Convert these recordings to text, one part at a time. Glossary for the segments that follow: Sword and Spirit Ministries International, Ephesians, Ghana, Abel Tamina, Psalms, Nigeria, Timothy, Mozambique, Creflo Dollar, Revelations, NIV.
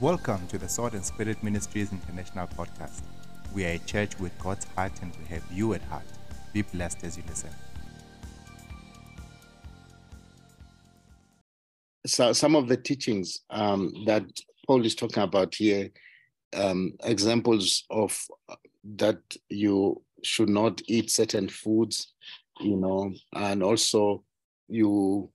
Welcome to the Sword and Spirit Ministries International podcast. We are a church with God's heart, and we have you at heart. Be blessed as you listen. So some of the teachings that Paul is talking about here, examples of that you should not eat certain foods, you know, and also you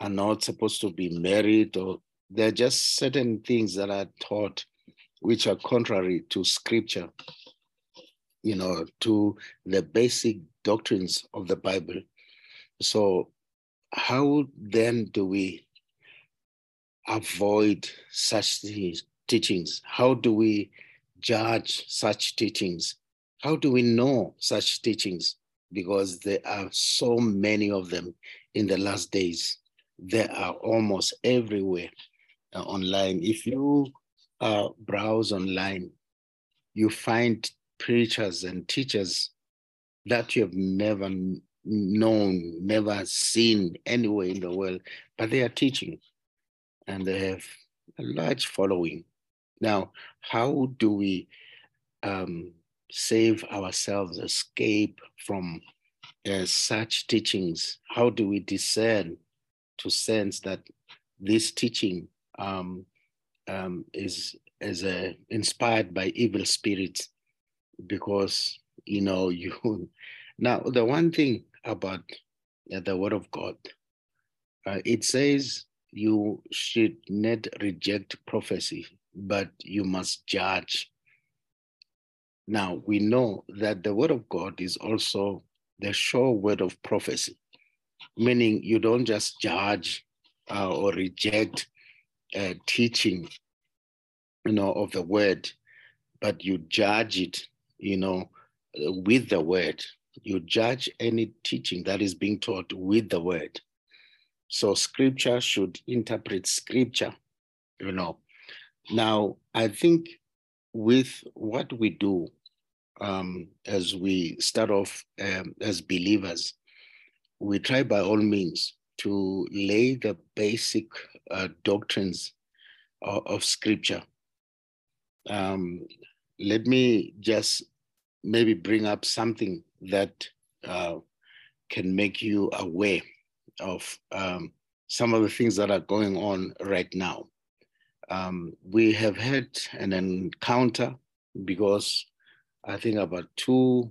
are not supposed to be married, or there are just certain things that are taught which are contrary to scripture, you know, to the basic doctrines of the Bible. So how then do we avoid such teachings? How do we judge such teachings? How do we know such teachings? Because there are so many of them in the last days. They are almost everywhere online. If you browse online, you find preachers and teachers that you have never known, never seen anywhere in the world, but they are teaching and they have a large following. Now, how do we save ourselves, escape from such teachings? How do we discern to sense that this teaching is inspired by evil spirits? Because, you know, now the one thing about the Word of God, it says you should not reject prophecy, but you must judge. Now, we know that the Word of God is also the sure word of prophecy, meaning you don't just judge or reject teaching, you know, of the Word, but you judge it, you know, with the Word. You judge any teaching that is being taught with the Word. So Scripture should interpret Scripture, you know. Now, I think with what we do as we start off as believers, we try by all means to lay the basic doctrines of Scripture. Let me just maybe bring up something that can make you aware of some of the things that are going on right now. We have had an encounter, because I think about two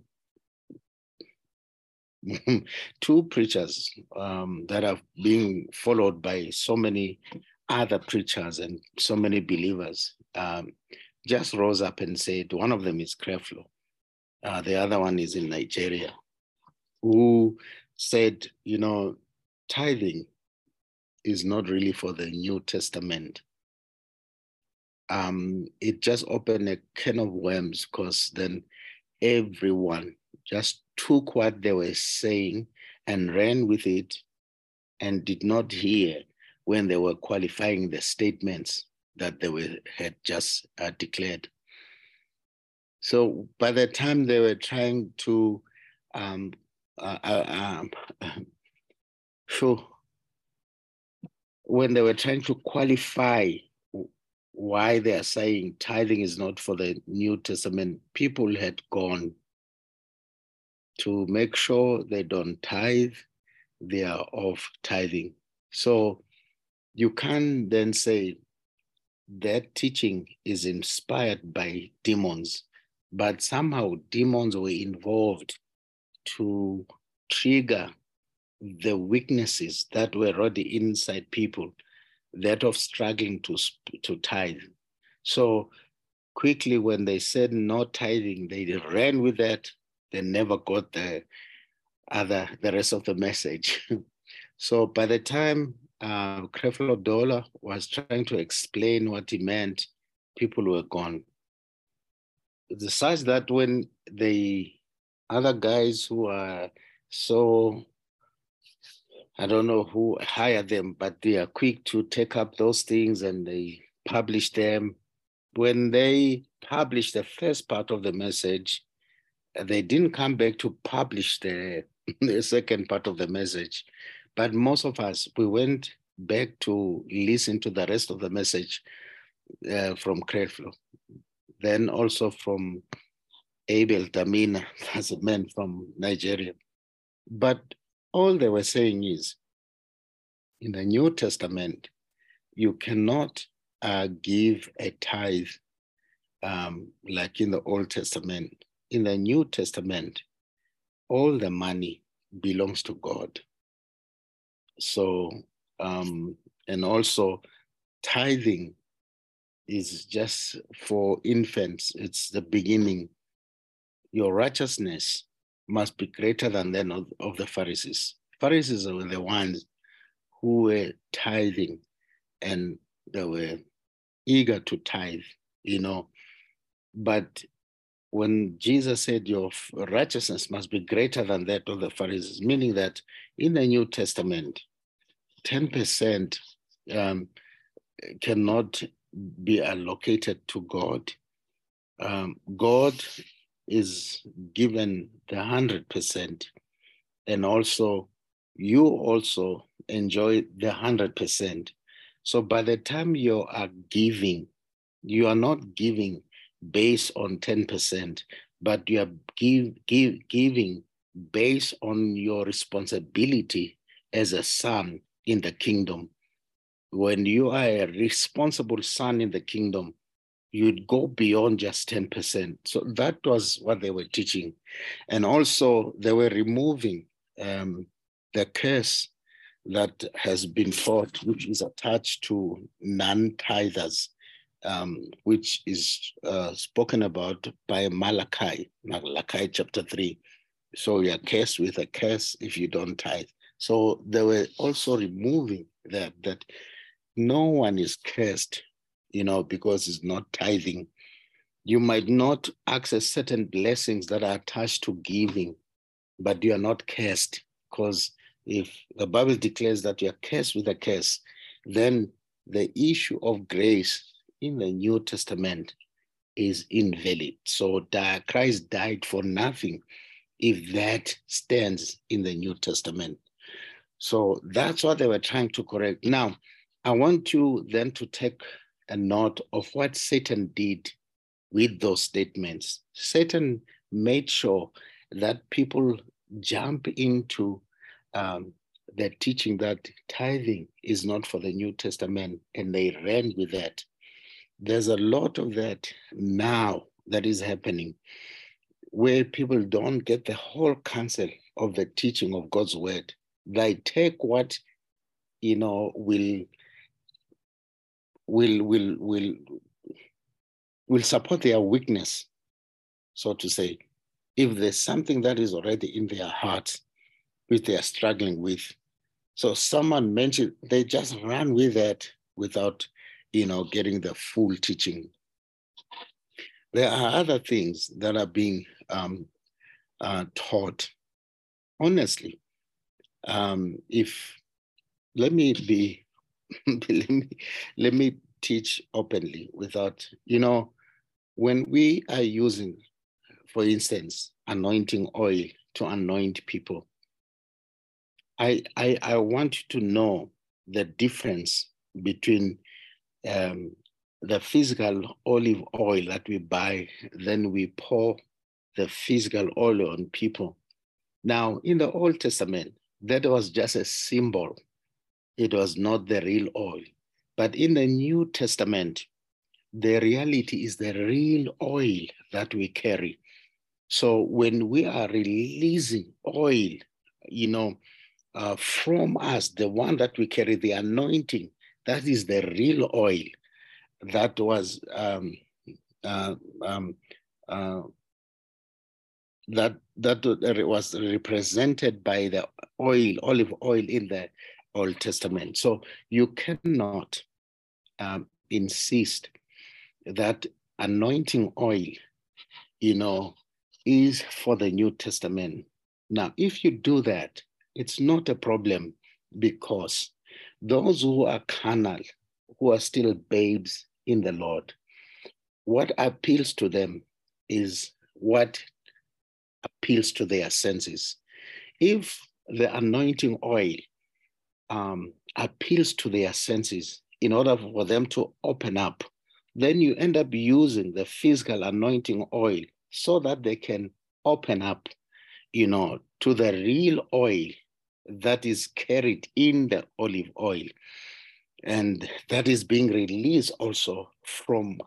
preachers that are being followed by so many other preachers and so many believers just rose up and said, one of them is Creflo, the other one is in Nigeria, who said, you know, tithing is not really for the New Testament. It just opened a can of worms, because then everyone just took what they were saying and ran with it and did not hear when they were qualifying the statements that they had just declared. So by the time they were trying to qualify why they are saying tithing is not for the New Testament, people had gone to make sure they don't tithe, they are off tithing. So you can then say that teaching is inspired by demons, but somehow demons were involved to trigger the weaknesses that were already inside people, that of struggling to tithe. So quickly, when they said no tithing, they ran with that. They never got the rest of the message. So by the time Creflo Dollar was trying to explain what he meant, people were gone. It's such that when the other guys who are so, I don't know who hired them, but they are quick to take up those things and they publish them. When they published the first part of the message, they didn't come back to publish the second part of the message. But most of us, we went back to listen to the rest of the message from Creflo. Then also from Abel Tamina, as a man from Nigeria. But all they were saying is, in the New Testament, you cannot give a tithe like in the Old Testament. In the New Testament, all the money belongs to God. So, and also tithing is just for infants. It's the beginning. Your righteousness must be greater than that of the Pharisees. Pharisees were the ones who were tithing, and they were eager to tithe, you know. But when Jesus said your righteousness must be greater than that of the Pharisees, meaning that in the New Testament, 10% cannot be allocated to God. God is given the 100%, and also you also enjoy the 100%. So by the time you are giving, you are not giving based on 10%, but you are giving based on your responsibility as a son in the kingdom. When you are a responsible son in the kingdom, you'd go beyond just 10%. So that was what they were teaching. And also they were removing the curse that has been taught, which is attached to non-tithers, which is spoken about by Malachi chapter 3. So you are cursed with a curse if you don't tithe. So they were also removing that no one is cursed, you know, because it's not tithing. You might not access certain blessings that are attached to giving, but you are not cursed, because if the Bible declares that you are cursed with a curse, then the issue of grace in the New Testament is invalid. So Christ died for nothing if that stands in the New Testament. So that's what they were trying to correct. Now, I want you then to take a note of what Satan did with those statements. Satan made sure that people jump into the teaching that tithing is not for the New Testament, and they ran with that. There's a lot of that now that is happening, where people don't get the whole counsel of the teaching of God's word. They take what, you know, will support their weakness, so to say. If there's something that is already in their hearts, which they are struggling with, so someone mentioned, they just run with that without, you know, getting the full teaching. There are other things that are being taught. Honestly, let me teach openly without, you know, when we are using, for instance, anointing oil to anoint people, I want you to know the difference between the physical olive oil that we buy, then we pour the physical oil on people. Now, in the Old Testament, that was just a symbol. It was not the real oil. But in the New Testament, the reality is the real oil that we carry. So when we are releasing oil, you know, from us, the one that we carry, the anointing, that is the real oil that was that was represented by the oil, olive oil in the Old Testament. So you cannot insist that anointing oil, you know, is for the New Testament. Now, if you do that, it's not a problem, because those who are carnal, who are still babes in the Lord, what appeals to them is what appeals to their senses. If the anointing oil appeals to their senses in order for them to open up then you end up using the physical anointing oil so that they can open up, you know, to the real oil that is carried in the olive oil. And that is being released also from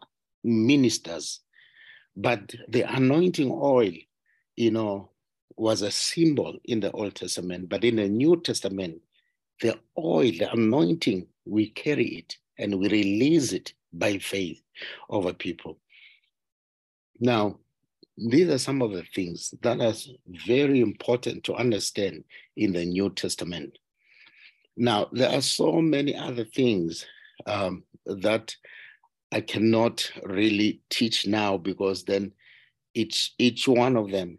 ministers. But the anointing oil, you know, was a symbol in the Old Testament. But in the New Testament, the oil, the anointing, we carry it and we release it by faith over people. Now, these are some of the things that are very important to understand in the New Testament. Now, there are so many other things that I cannot really teach now, because then each one of them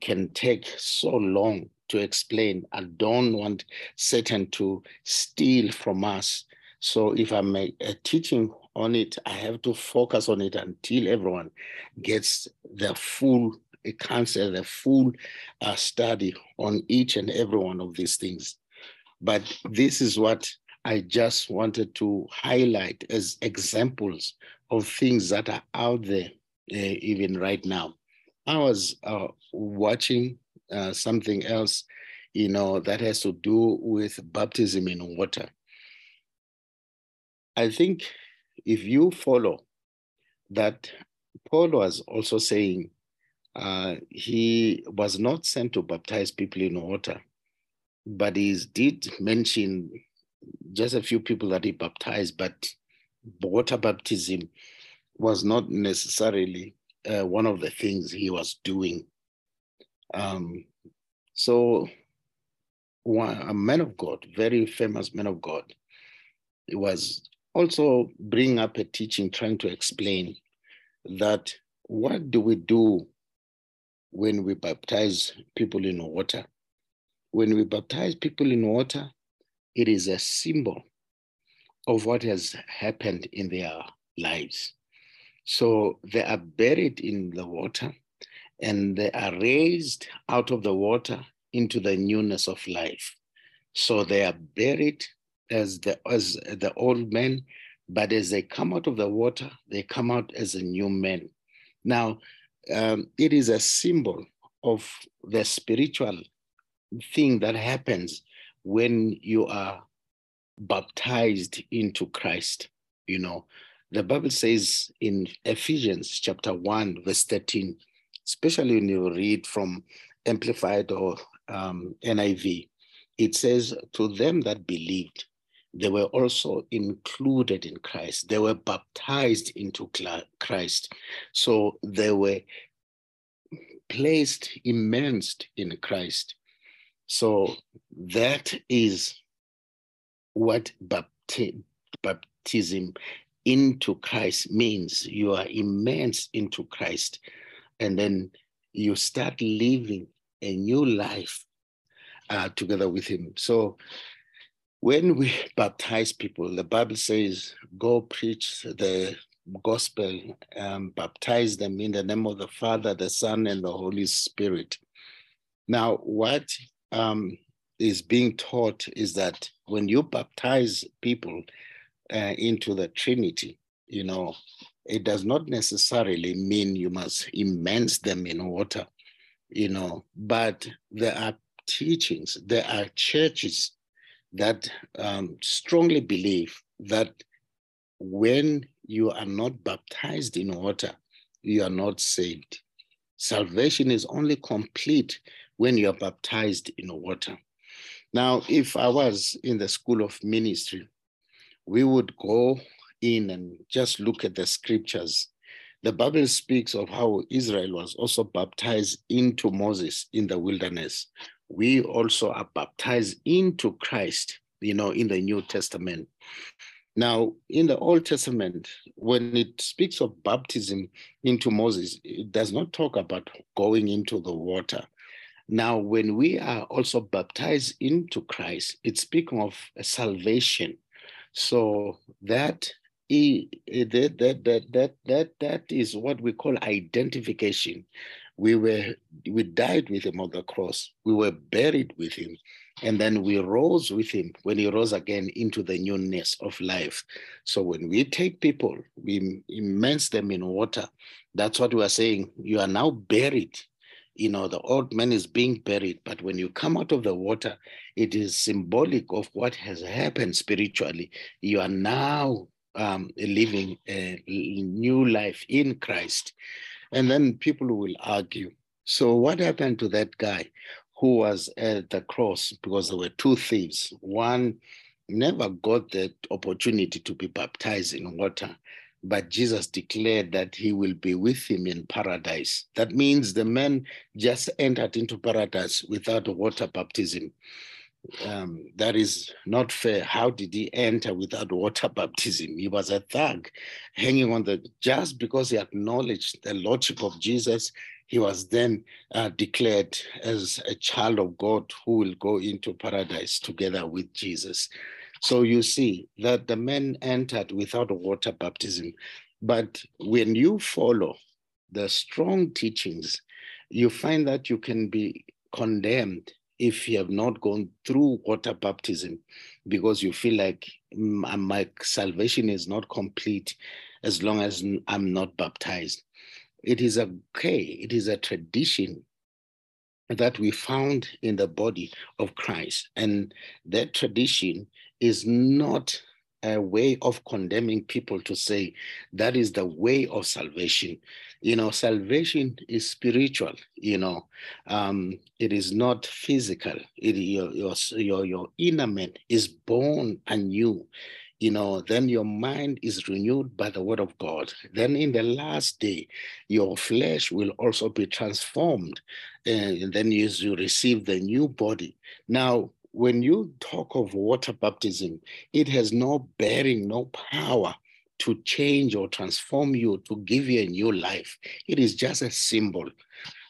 can take so long to explain. I don't want Satan to steal from us. So if I make a teaching on it, I have to focus on it until everyone gets the full counsel, the full study on each and every one of these things. But this is what I just wanted to highlight as examples of things that are out there even right now. I was watching something else, you know, that has to do with baptism in water. I think if you follow that, Paul was also saying he was not sent to baptize people in water, but he did mention just a few people that he baptized, but water baptism was not necessarily one of the things he was doing. So a man of God, very famous man of God, he was also bringing up a teaching, trying to explain that what do we do when we baptize people in water? When we baptize people in water, it is a symbol of what has happened in their lives. So they are buried in the water and they are raised out of the water into the newness of life. So they are buried as the old men, but as they come out of the water, they come out as a new man. Now, it is a symbol of the spiritual thing that happens when you are baptized into Christ. You know, the Bible says in Ephesians chapter 1, verse 13, especially when you read from Amplified or NIV, it says, to them that believed, they were also included in Christ. They were baptized into Christ. So they were placed, immersed in Christ. So that is what baptism into Christ means. You are immersed into Christ. And then you start living a new life together with him. So when we baptize people, the Bible says, go preach the gospel, baptize them in the name of the Father, the Son, and the Holy Spirit. Now, what is being taught is that when you baptize people into the Trinity, you know, it does not necessarily mean you must immerse them in water, you know, but there are teachings, there are churches that strongly believe that when you are not baptized in water, you are not saved. Salvation is only complete when you are baptized in water. Now, if I was in the school of ministry, we would go in and just look at the scriptures. The Bible speaks of how Israel was also baptized into Moses in the wilderness. We also are baptized into Christ, you know, in the New Testament. Now, in the Old Testament, when it speaks of baptism into Moses, it does not talk about going into the water. Now, when we are also baptized into Christ, it's speaking of salvation. So that is what we call identification. We died with him on the cross. We were buried with him. And then we rose with him when he rose again into the newness of life. So when we take people, we immerse them in water. That's what we are saying. You are now buried. You know, the old man is being buried. But when you come out of the water, it is symbolic of what has happened spiritually. You are now living a new life in Christ. And then people will argue. So what happened to that guy who was at the cross? Because there were two thieves. One never got the opportunity to be baptized in water, but Jesus declared that he will be with him in paradise. That means the man just entered into paradise without water baptism. That is not fair. How did he enter without water baptism? He was a thug hanging on the, just because he acknowledged the lordship of Jesus, he was then declared as a child of God who will go into paradise together with Jesus. So you see that the man entered without water baptism. But when you follow the strong teachings, you find that you can be condemned if you have not gone through water baptism, because you feel like my salvation is not complete as long as I'm not baptized. It is okay, it is a tradition that we found in the body of Christ. And that tradition is not a way of condemning people to say that is the way of salvation. You know, salvation is spiritual. You know, it is not physical. Your inner man is born anew. You know, then your mind is renewed by the word of God. Then in the last day, your flesh will also be transformed. And then you receive the new body. Now, when you talk of water baptism, it has no bearing, no power to change or transform you, to give you a new life. It is just a symbol.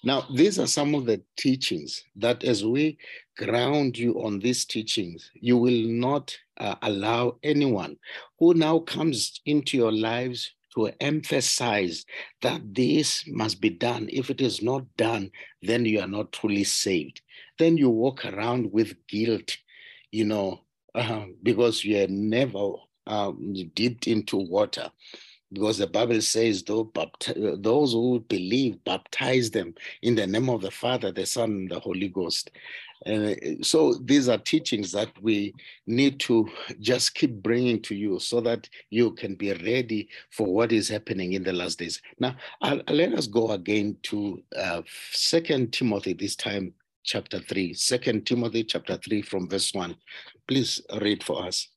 Now, these are some of the teachings that as we ground you on these teachings, you will not allow anyone who now comes into your lives to emphasize that this must be done. If it is not done, then you are not truly saved. Then you walk around with guilt, you know, because you are never dipped into water, because the Bible says those who believe, baptize them in the name of the Father, the Son, and the Holy Ghost. So these are teachings that we need to just keep bringing to you so that you can be ready for what is happening in the last days. Now, let us go again to 2 Timothy, this time, chapter 3. 2 Timothy, chapter 3, from verse 1. Please read for us.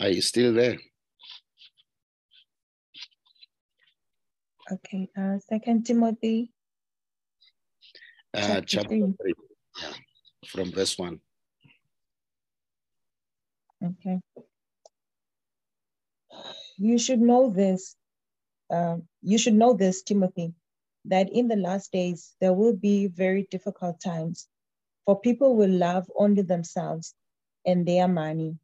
Are you still there? Okay, 2 Timothy, chapter 3. Yeah, from verse 1. Okay. You should know this, Timothy, that in the last days there will be very difficult times, for people will love only themselves and their money.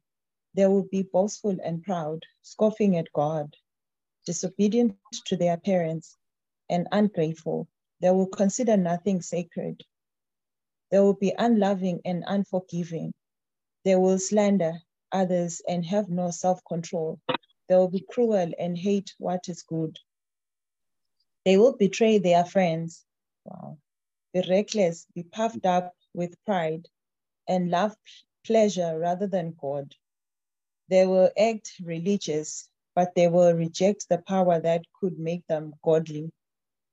They will be boastful and proud, scoffing at God, disobedient to their parents, and ungrateful. They will consider nothing sacred. They will be unloving and unforgiving. They will slander others and have no self-control. They will be cruel and hate what is good. They will betray their friends. Wow. Be reckless, be puffed up with pride, and love pleasure rather than God. They will act religious, but they will reject the power that could make them godly.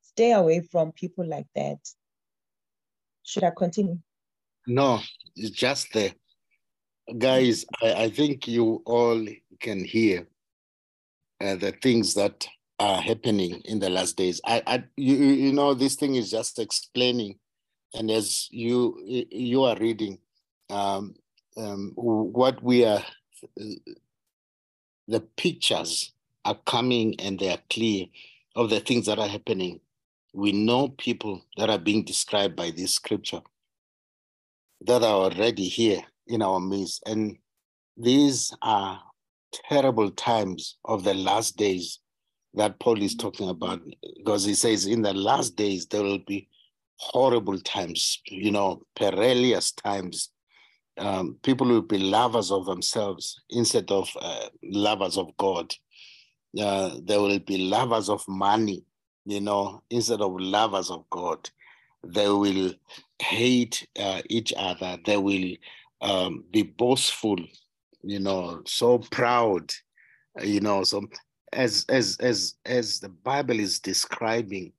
Stay away from people like that. Should I continue? No, it's just there. Guys, I think you all can hear the things that are happening in the last days. You know, this thing is just explaining. And as you are reading, what we are, the pictures are coming and they are clear of the things that are happening. We know people that are being described by this scripture that are already here in our midst. And these are terrible times of the last days that Paul is talking about, because he says in the last days there will be horrible times, you know, perilous times. People will be lovers of themselves instead of lovers of God. There will be lovers of money, you know, instead of lovers of God. They will hate each other. They will be boastful, you know, so proud, you know. So as the Bible is describing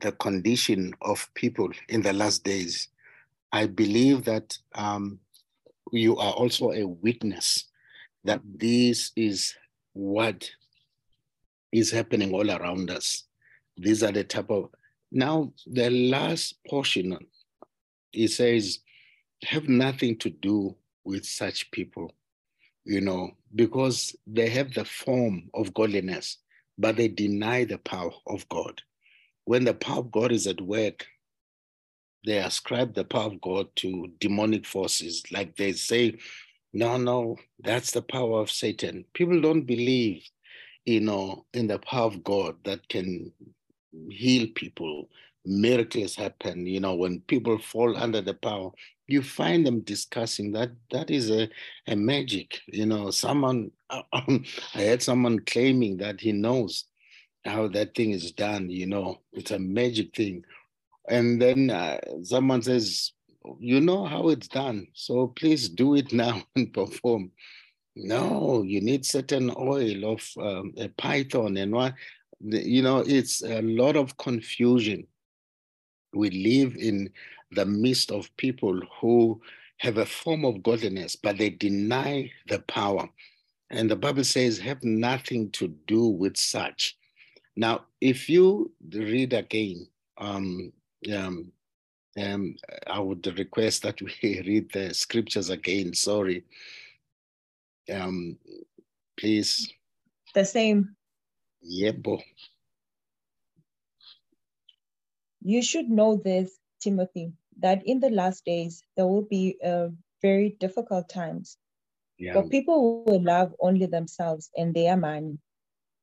the condition of people in the last days, I believe that you are also a witness that this is what is happening all around us. These are the type of... Now, the last portion, it says, have nothing to do with such people, you know, because they have the form of godliness, but they deny the power of God. When the power of God is at work, they ascribe the power of God to demonic forces. Like they say, no, that's the power of Satan. People don't believe, you know, in the power of God that can heal people. Miracles happen, you know, when people fall under the power, you find them discussing that is a magic. You know, someone, I had someone claiming that he knows how that thing is done, you know, it's a magic thing. And then someone says, you know how it's done, so please do it now and perform. No, you need certain oil of a python and what, you know, it's a lot of confusion. We live in the midst of people who have a form of godliness, but they deny the power. And the Bible says, have nothing to do with such. Now, if you read again, I would request that we read the scriptures again. Sorry. Please. The same. Yebo. You should know this, Timothy, that in the last days there will be very difficult times. Yeah. But people will love only themselves and their money.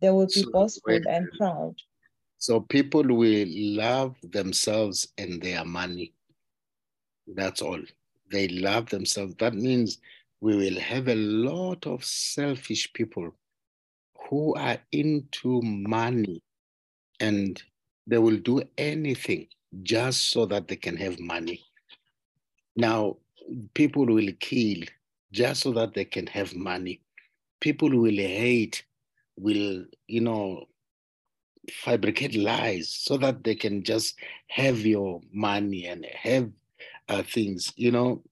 They will be boastful and proud. So people will love themselves and their money. That's all. They love themselves. That means we will have a lot of selfish people who are into money, and they will do anything just so that they can have money. Now, people will kill just so that they can have money. People will hate, will, you know, fabricate lies so that they can just have your money and have things. You know,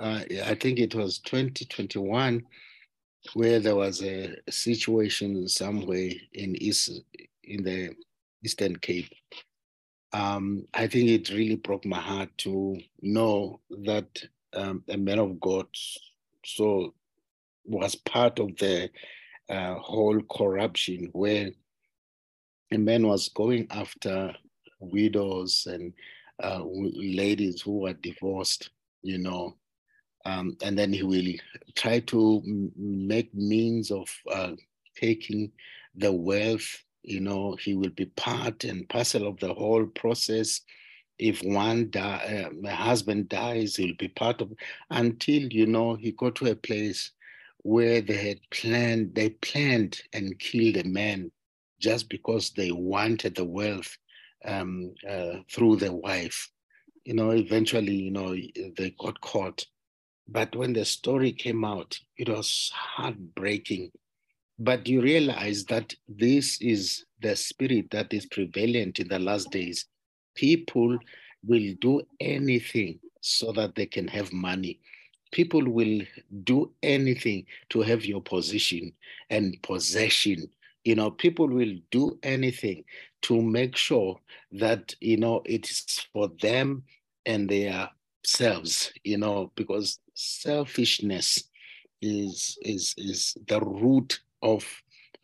I think it was 2021 where there was a situation somewhere in the Eastern Cape. I think it really broke my heart to know that a man of God was part of the whole corruption, where a man was going after widows and ladies who are divorced, you know. And then he will try to make means of taking the wealth, you know. He will be part and parcel of the whole process. If my husband dies, he'll be part of, until, you know, he got to a place where they planned and killed a man just because they wanted the wealth through the wife. You know, eventually, you know, they got caught. But when the story came out, it was heartbreaking. But you realize that this is the spirit that is prevalent in the last days. People will do anything so that they can have money. People will do anything to have your position and possession. You know, people will do anything to make sure that, you know, it's for them and their selves, you know, because selfishness is the root of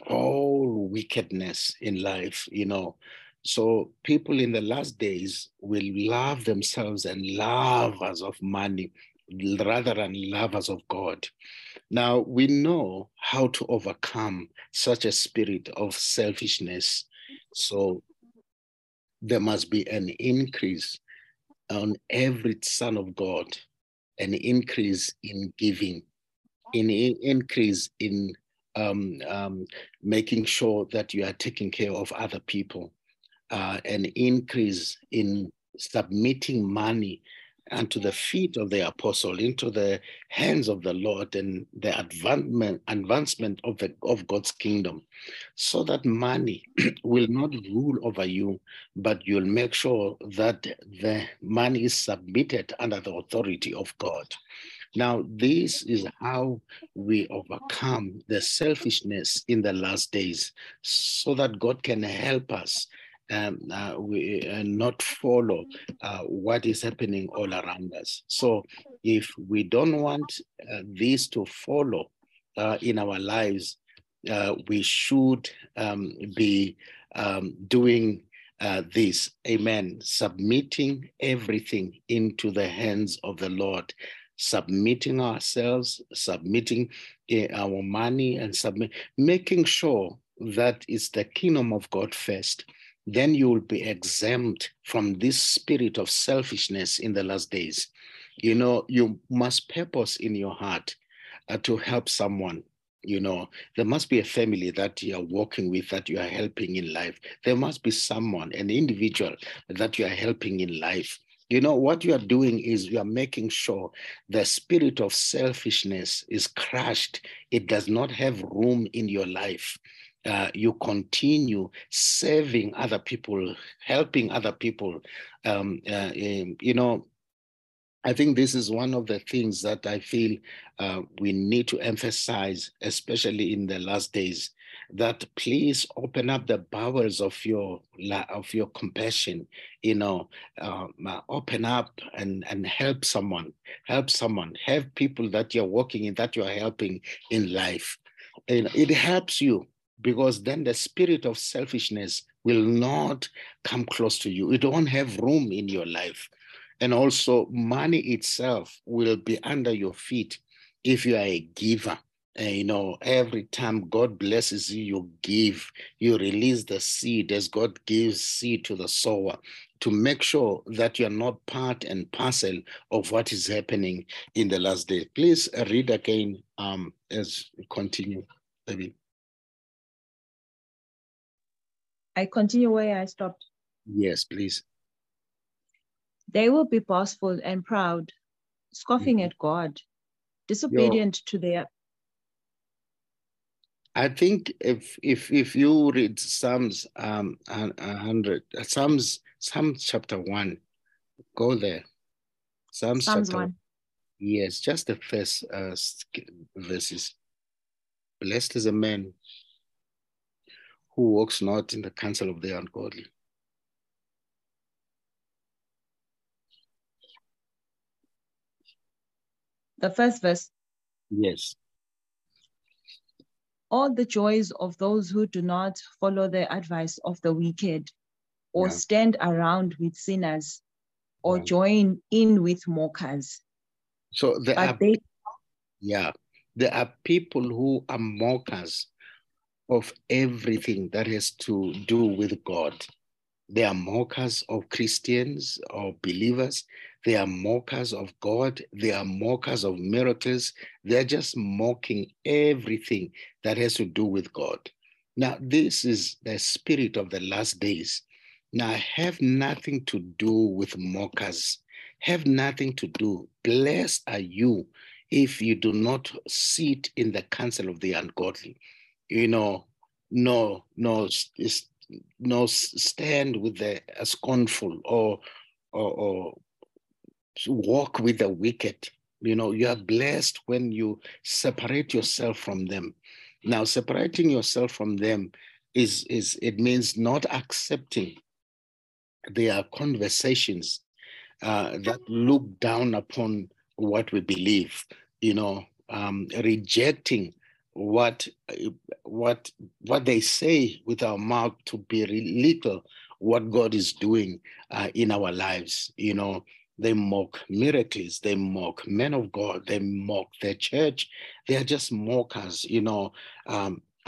all wickedness in life, you know. So people in the last days will love themselves and lovers of money. rather than lovers of God. Now, we know how to overcome such a spirit of selfishness. So there must be an increase on every son of God, an increase in giving, an increase in making sure that you are taking care of other people, an increase in submitting money unto the feet of the apostle, into the hands of the Lord, and the advancement of God's kingdom, so that money will not rule over you, but you'll make sure that the money is submitted under the authority of God. Now, this is how we overcome the selfishness in the last days, so that God can help us not follow what is happening all around us. So if we don't want this to follow in our lives, we should be doing this. Amen. Submitting everything into the hands of the Lord. Submitting ourselves, submitting our money, and making sure that it's the kingdom of God first. Then you will be exempt from this spirit of selfishness in the last days. You know, you must purpose in your heart to help someone. You know, there must be a family that you are working with, that you are helping in life. There must be someone, an individual that you are helping in life. You know, what you are doing is you are making sure the spirit of selfishness is crushed. It does not have room in your life. You continue serving other people, helping other people. You know, I think this is one of the things that I feel we need to emphasize, especially in the last days, that please open up the bowels of your compassion. You know, open up and help someone, help people that you're working in, that you're helping in life. And it helps you, because then the spirit of selfishness will not come close to you. It won't have room in your life. And also money itself will be under your feet if you are a giver. You know, every time God blesses you, you give, you release the seed as God gives seed to the sower, to make sure that you're not part and parcel of what is happening in the last day. Please read again as we continue, David. I continue where I stopped. Yes, please. They will be boastful and proud, scoffing at God, disobedient to their... I think if you read Psalms 100, Psalms chapter 1, go there. Psalms chapter 1. Yes, just the first verses. Blessed is a man who walks not in the counsel of the ungodly. The first verse. Yes. All the joys of those who do not follow the advice of the wicked, or stand around with sinners, or join in with mockers. So there there are people who are mockers of everything that has to do with God. They are mockers of Christians or believers. They are mockers of God. They are mockers of miracles. They're just mocking everything that has to do with God. Now, this is the spirit of the last days. Now, have nothing to do with mockers. Have nothing to do. Blessed are you if you do not sit in the counsel of the ungodly. You know, no stand with the scornful or walk with the wicked. You know, you are blessed when you separate yourself from them. Now, separating yourself from them is it means not accepting their conversations that look down upon what we believe. You know, rejecting what they say with our mouth to be little what God is doing in our lives. You know, They mock miracles. They mock men of God. They mock the church. They are just mockers, you know.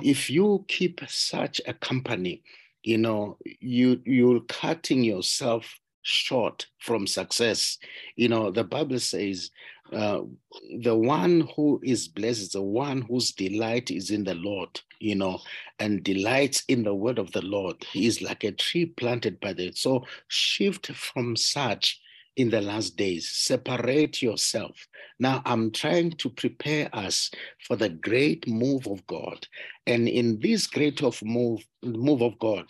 If you keep such a company, you know, you're cutting yourself short from success. You know, the Bible says, the one who is blessed is the one whose delight is in the Lord, you know, and delights in the word of the Lord. He is like a tree planted by the... So shift from such in the last days. Separate yourself. Now, I'm trying to prepare us for the great move of God. And in this great move of God,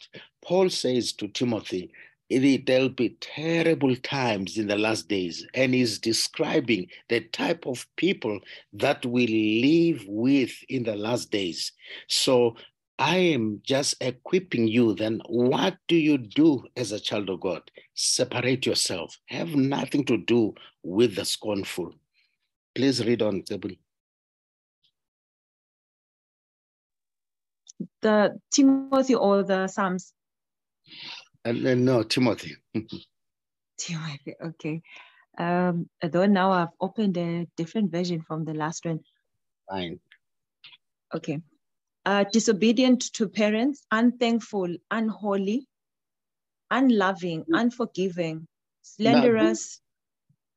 Paul says to Timothy, there'll be terrible times in the last days. And he's describing the type of people that we live with in the last days. So I am just equipping you. Then what do you do as a child of God? Separate yourself. Have nothing to do with the scornful. Please read on, Zebul. The Timothy or the Psalms? No, Timothy. Timothy, okay. Though now I've opened a different version from the last one. Fine. Okay. Disobedient to parents, unthankful, unholy, unloving, unforgiving, slanderous.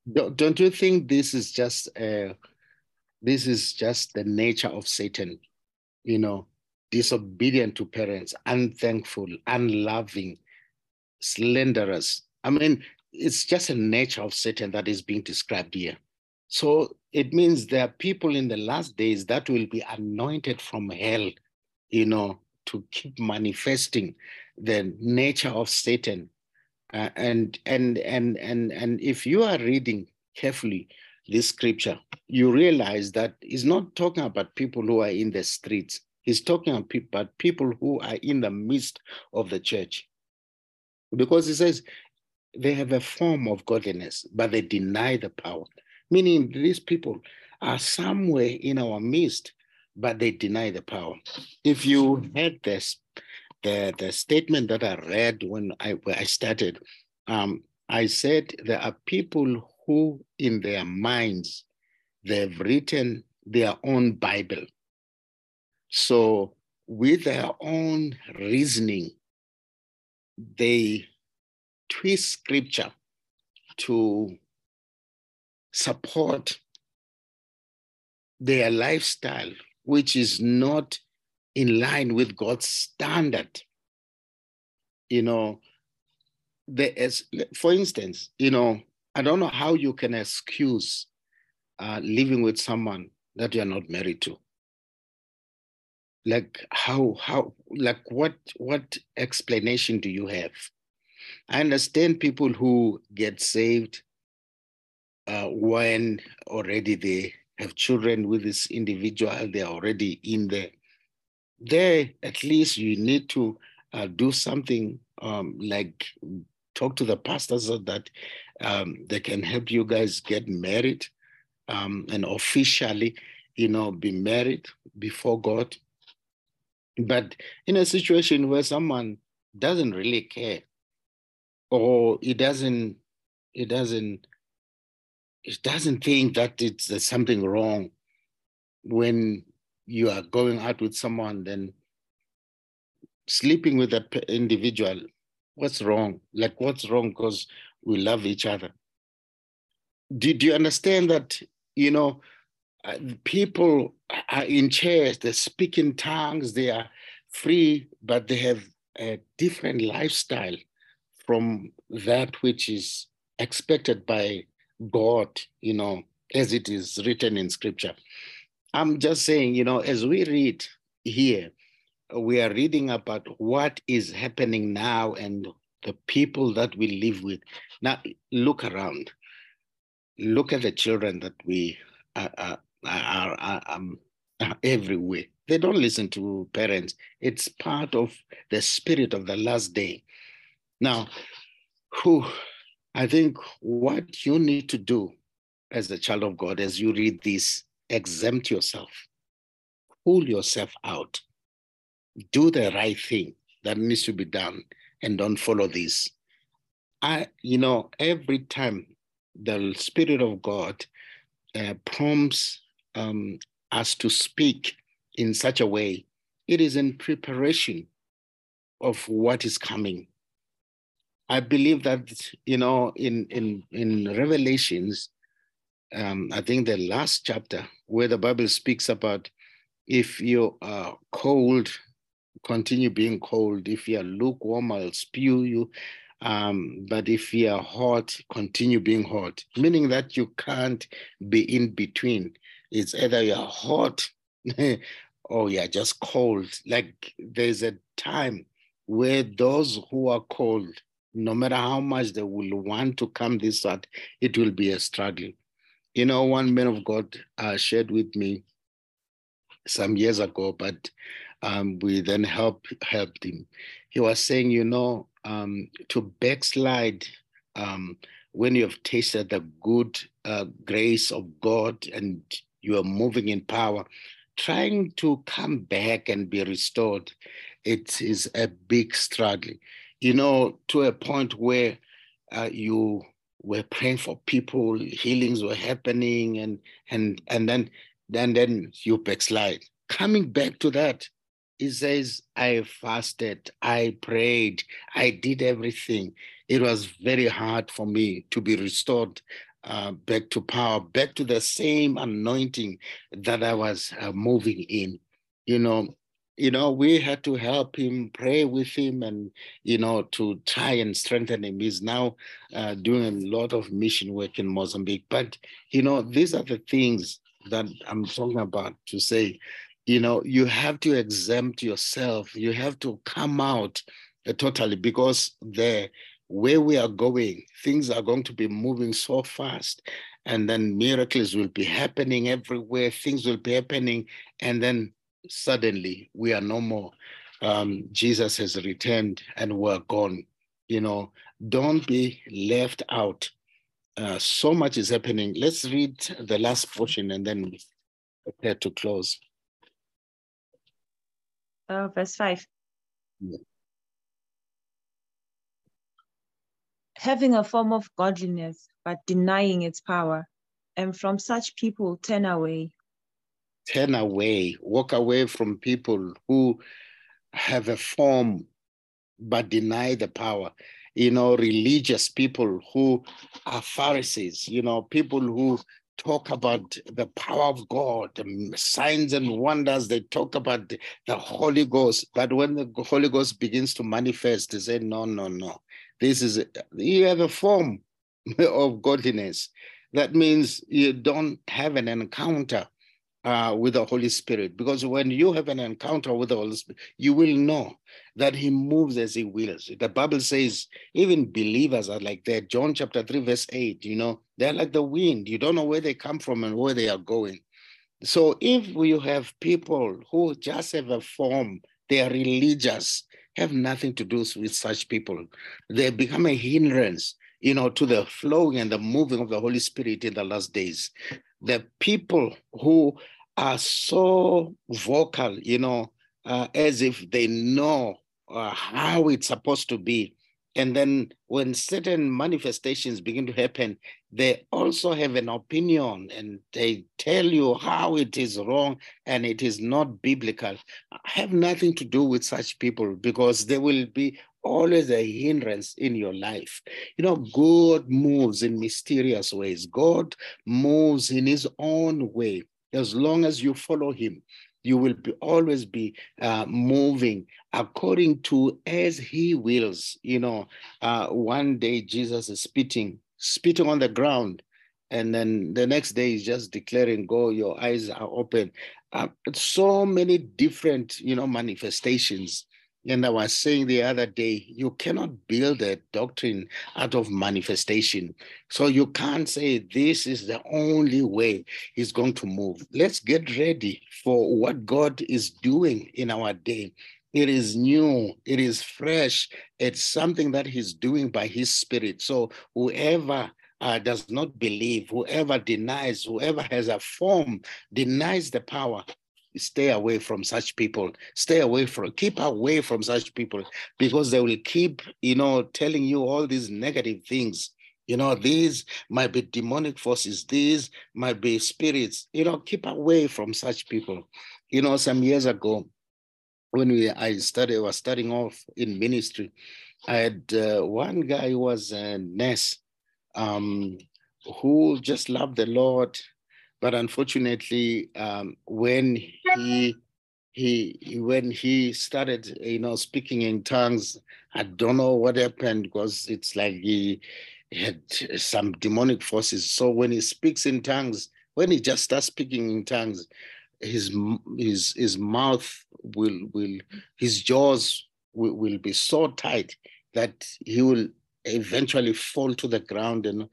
Now, don't you think this is just the nature of Satan? You know, disobedient to parents, unthankful, unloving, slanderous. I mean, it's just a nature of Satan that is being described here. So it means there are people in the last days that will be anointed from hell, you know, to keep manifesting the nature of Satan. And if you are reading carefully this scripture, you realize that he's not talking about people who are in the streets. He's talking about people who are in the midst of the church. Because he says they have a form of godliness, but they deny the power. Meaning these people are somewhere in our midst, but they deny the power. If you heard this, the statement that I read when I started, I said there are people who in their minds, they've written their own Bible. So with their own reasoning, they twist scripture to support their lifestyle, which is not in line with God's standard. You know, for instance, you know, I don't know how you can excuse living with someone that you are not married to. Like what explanation do you have? I understand people who get saved when already they have children with this individual, they are already in there. There, at least you need to do something like talk to the pastor so that they can help you guys get married and officially, you know, be married before God. But in a situation where someone doesn't really care, or it doesn't think that there's something wrong when you are going out with someone, then sleeping with that individual, what's wrong? Like, what's wrong? Because we love each other. Do you understand that, you know, people are in chairs, they speak in tongues, they are free, but they have a different lifestyle from that which is expected by God, you know, as it is written in scripture. I'm just saying, you know, as we read here, we are reading about what is happening now and the people that we live with. Now, look around. Look at the children that we are everywhere. They don't listen to parents. It's part of the spirit of the last day. Now, I think what you need to do as a child of God, as you read this, exempt yourself, pull yourself out, do the right thing that needs to be done, and don't follow this. You know, every time the Spirit of God prompts us to speak in such a way, it is in preparation of what is coming. I believe that, you know, in Revelations, I think the last chapter where the Bible speaks about if you are cold, continue being cold. If you are lukewarm, I'll spew you. But if you are hot, continue being hot, meaning that you can't be in between. It's either you're hot or you're just cold. Like there's a time where those who are cold, no matter how much they will want to come this side, it will be a struggle. You know, one man of God shared with me some years ago, but we then helped him. He was saying, you know, to backslide when you have tasted the good grace of God and you are moving in power, trying to come back and be restored, it is a big struggle. You know, to a point where you were praying for people, healings were happening, and then you backslide. Coming back to that, it says, I fasted, I prayed, I did everything. It was very hard for me to be restored back to power, back to the same anointing that I was moving in. You know, we had to help him, pray with him, and, you know, to try and strengthen him. He's now doing a lot of mission work in Mozambique. But, you know, these are the things that I'm talking about to say, you know, you have to exempt yourself. You have to come out totally, because the way we are going, things are going to be moving so fast, and then miracles will be happening everywhere. Things will be happening, and then suddenly we are no more. Jesus has returned and we're gone. You know, don't be left out. So much is happening. Let's read the last portion and then prepare to close. Verse 5. Yeah. Having a form of godliness, but denying its power, and from such people turn away. Turn away, walk away from people who have a form, but deny the power. You know, religious people who are Pharisees, you know, people who talk about the power of God, signs and wonders, they talk about the Holy Ghost. But when the Holy Ghost begins to manifest, they say, no. This is, you have a form of godliness. That means you don't have an encounter with the Holy Spirit. Because when you have an encounter with the Holy Spirit, you will know that he moves as he wills. The Bible says even believers are like that. John chapter 3, verse 8, you know, they're like the wind. You don't know where they come from and where they are going. So if you have people who just have a form, they are religious, have nothing to do with such people. They become a hindrance, you know, to the flowing and the moving of the Holy Spirit in the last days. The people who are so vocal, you know, as if they know how it's supposed to be. And then when certain manifestations begin to happen, they also have an opinion and they tell you how it is wrong and it is not biblical. I have nothing to do with such people, because they will be always a hindrance in your life. You know, God moves in mysterious ways. God moves in his own way. As long as you follow him, you will be, always be moving according to as he wills. You know, one day Jesus is spitting on the ground. And then the next day is just declaring, go, your eyes are open. So many different, you know, manifestations. And I was saying the other day, you cannot build a doctrine out of manifestation. So you can't say this is the only way he's going to move. Let's get ready for what God is doing in our day. It is new, it is fresh. It's something that he's doing by his Spirit. So whoever does not believe, whoever denies, whoever has a form, denies the power, stay away from such people. Keep away from such people, because they will keep, you know, telling you all these negative things. You know, these might be demonic forces. These might be spirits. You know, keep away from such people. You know, some years ago, when I was starting off in ministry, I had one guy who was a nurse who just loved the Lord. But unfortunately, when he started, you know, speaking in tongues, I don't know what happened, because it's like he had some demonic forces. So when he speaks in tongues, when he just starts speaking in tongues, his mouth will his jaws will be so tight that he will eventually fall to the ground. And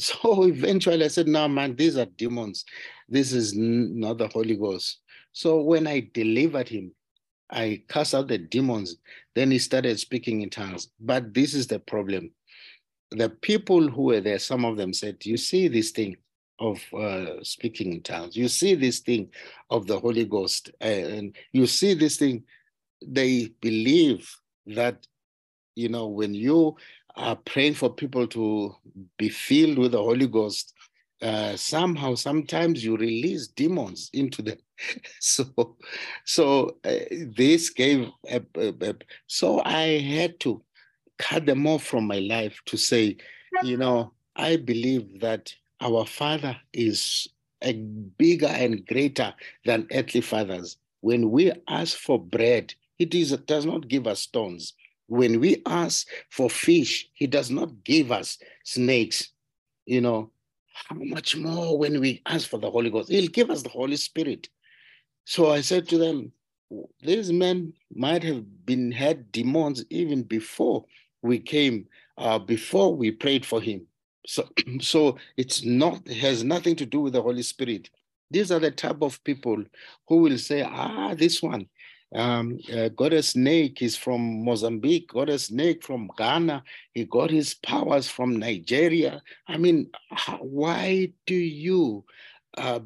so eventually I said, no, man, these are demons. This is not the Holy Ghost. So when I delivered him, I cast out the demons. Then he started speaking in tongues. But this is the problem. The people who were there, some of them said, you see this thing of speaking in tongues. You see this thing of the Holy Ghost. And you see this thing. They believe that, you know, when you are praying for people to be filled with the Holy Ghost, somehow, sometimes you release demons into them. So this gave so I had to cut them off from my life to say, you know, I believe that our Father is a bigger and greater than earthly fathers. When we ask for bread, it does not give us stones. When we ask for fish, he does not give us snakes. You know, how much more when we ask for the Holy Ghost? He'll give us the Holy Spirit. So I said to them, these men might have had demons even before we came, before we prayed for him. So it has nothing to do with the Holy Spirit. These are the type of people who will say, this one, got a snake, he's from Mozambique, got a snake from Ghana, he got his powers from Nigeria. I mean, why do you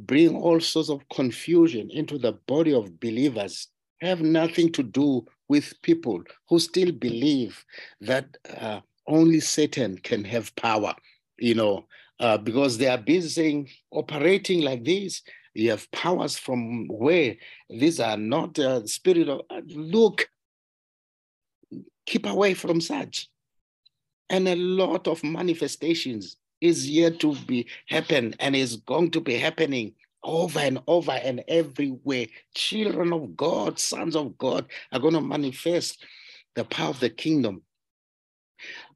bring all sorts of confusion into the body of believers? Have nothing to do with people who still believe that only Satan can have power, you know, because they are busy saying, operating like this, you have powers from where? These are not the spirit of, look, keep away from such. And a lot of manifestations is yet to be happen and is going to be happening over and over and everywhere. Children of God, sons of God are going to manifest the power of the kingdom.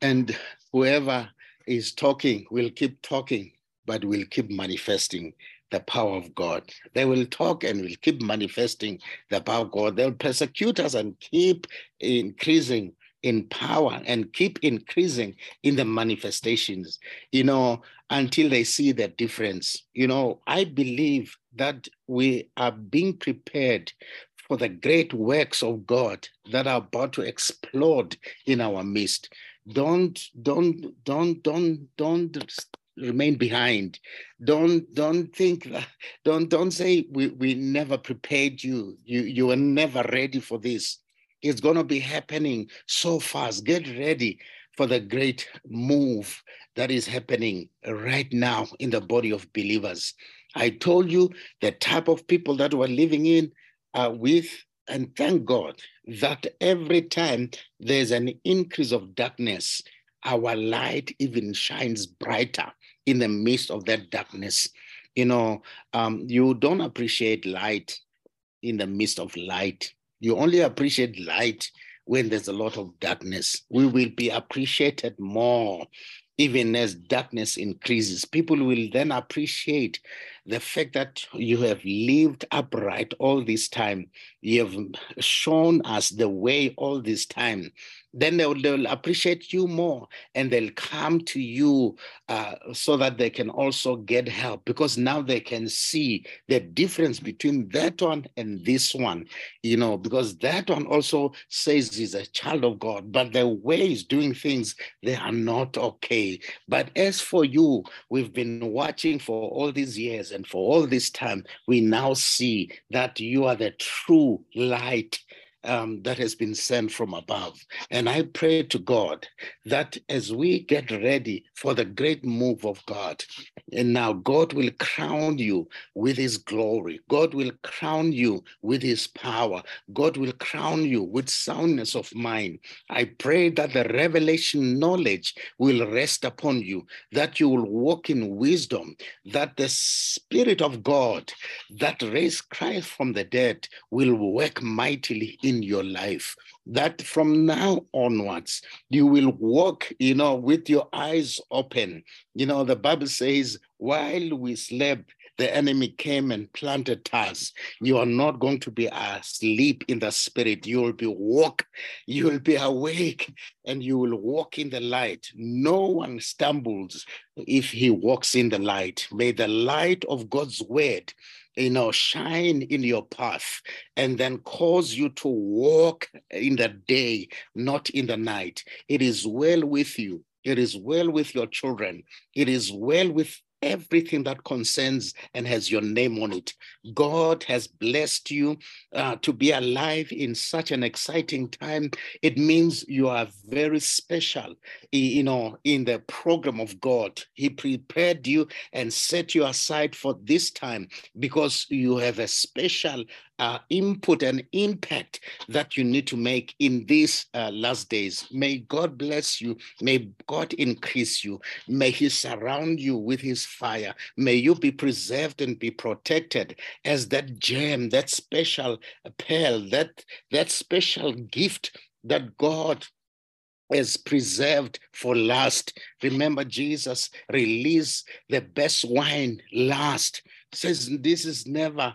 And whoever is talking will keep talking, but will keep manifesting the power of God. They will talk and will keep manifesting the power of God. They'll persecute us and keep increasing in power and keep increasing in the manifestations, you know, until they see the difference. You know, I believe that we are being prepared for the great works of God that are about to explode in our midst. Don't remain behind. Don't think that, don't say we never prepared you. You were never ready for this. It's going to be happening so fast. Get ready for the great move that is happening right now in the body of believers. I told you the type of people that we're living in are with, and thank God that every time there's an increase of darkness, our light even shines brighter in the midst of that darkness. You know, you don't appreciate light in the midst of light. You only appreciate light when there's a lot of darkness. We will be appreciated more even as darkness increases. People will then appreciate the fact that you have lived upright all this time. You have shown us the way all this time. Then they'll appreciate you more, and they'll come to you so that they can also get help, because now they can see the difference between that one and this one, you know, because that one also says he's a child of God, but the way he's doing things, they are not okay. But as for you, we've been watching for all these years, and for all this time, we now see that you are the true light that has been sent from above. And I pray to God that as we get ready for the great move of God, and now God will crown you with his glory. God will crown you with his power. God will crown you with soundness of mind. I pray that the revelation knowledge will rest upon you, that you will walk in wisdom, that the Spirit of God that raised Christ from the dead will work mightily in your life, that from now onwards, you will walk, with your eyes open. The Bible says, while we slept, the enemy came and planted tares. You are not going to be asleep in the spirit. You will be awake, and you will walk in the light. No one stumbles if he walks in the light. May the light of God's word shine in your path, and then cause you to walk in the day, not in the night. It is well with you. It is well with your children. It is well with everything that concerns and has your name on it. God has blessed you to be alive in such an exciting time. It means you are very special, in the program of God. He prepared you and set you aside for this time because you have a special input and impact that you need to make in these last days. May God bless you. May God increase you. May he surround you with his fire. May you be preserved and be protected as that gem, that special pearl, that special gift that God is preserved for last. Remember, Jesus released the best wine last. Says this is never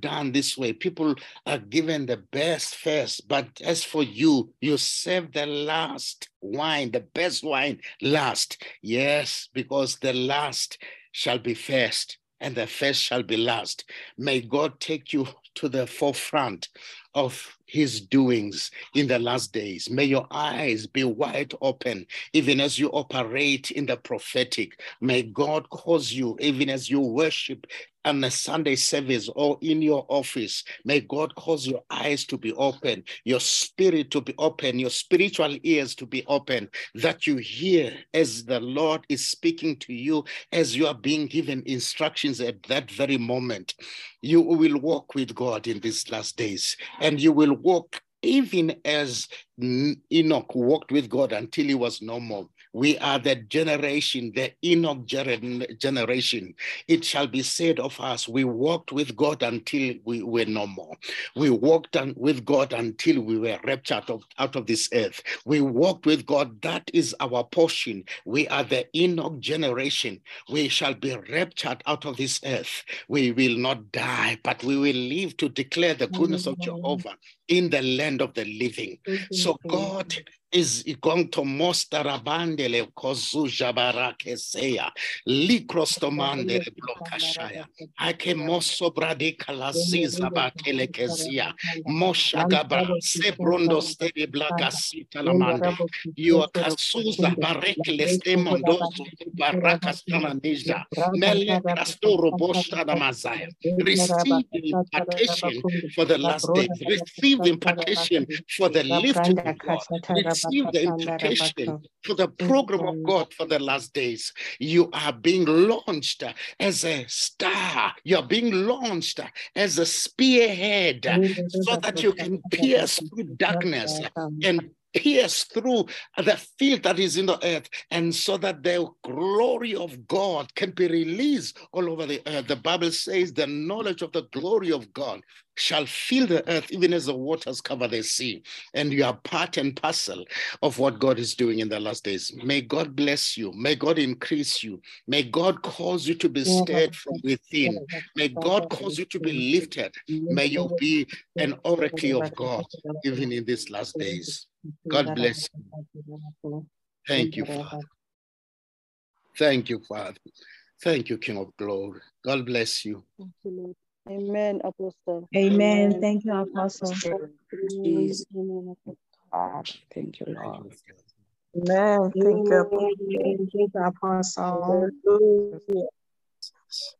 done this way. People are given the best first, but as for you, you serve the last wine, the best wine last. Yes, because the last shall be first, and the first shall be last. May God take you to the forefront of his doings in the last days. May your eyes be wide open, even as you operate in the prophetic. May God cause you, even as you worship on a Sunday service or in your office, may God cause your eyes to be open, your spirit to be open, your spiritual ears to be open, that you hear as the Lord is speaking to you, as you are being given instructions at that very moment. You will walk with God in these last days, and you will walk even as Enoch walked with God until he was no more. We are the generation, the Enoch generation. It shall be said of us, we walked with God until we were no more. We walked with God until we were raptured out of this earth. We walked with God. That is our portion. We are the Enoch generation. We shall be raptured out of this earth. We will not die, but we will live to declare the goodness of Jehovah in the land of the living. So God is going to moster abandele kozuja barakeseya likrostomandele blokashaya ake mosso bradeka laziza batelekezia moshagabara sebrondo stede blakasita lamande you akasuza barekles demondozo barakastamaneja mele krastoro bosta damazaya. Receive the impartation for the last day. Receive the impartation for the lifting of God. Receive the impartation for the program of God for the last days. You are being launched as a star. You are being launched as a spearhead so that you can pierce through darkness and pierce through the field that is in the earth, and so that the glory of God can be released all over the earth. The Bible says the knowledge of the glory of God shall fill the earth, even as the waters cover the sea. And you are part and parcel of what God is doing in the last days. May God bless you. May God increase you. May God cause you to be stirred from within. May God cause you to be lifted. May you be an oracle of God, even in these last days. God bless you. Thank you, Father. Thank you, Father. Thank you, King of Glory. God bless you. Amen, Apostle. Amen. Amen. Thank you, Apostle. Jesus. Amen. Thank you, Lord. Amen. Thank you, Apostle.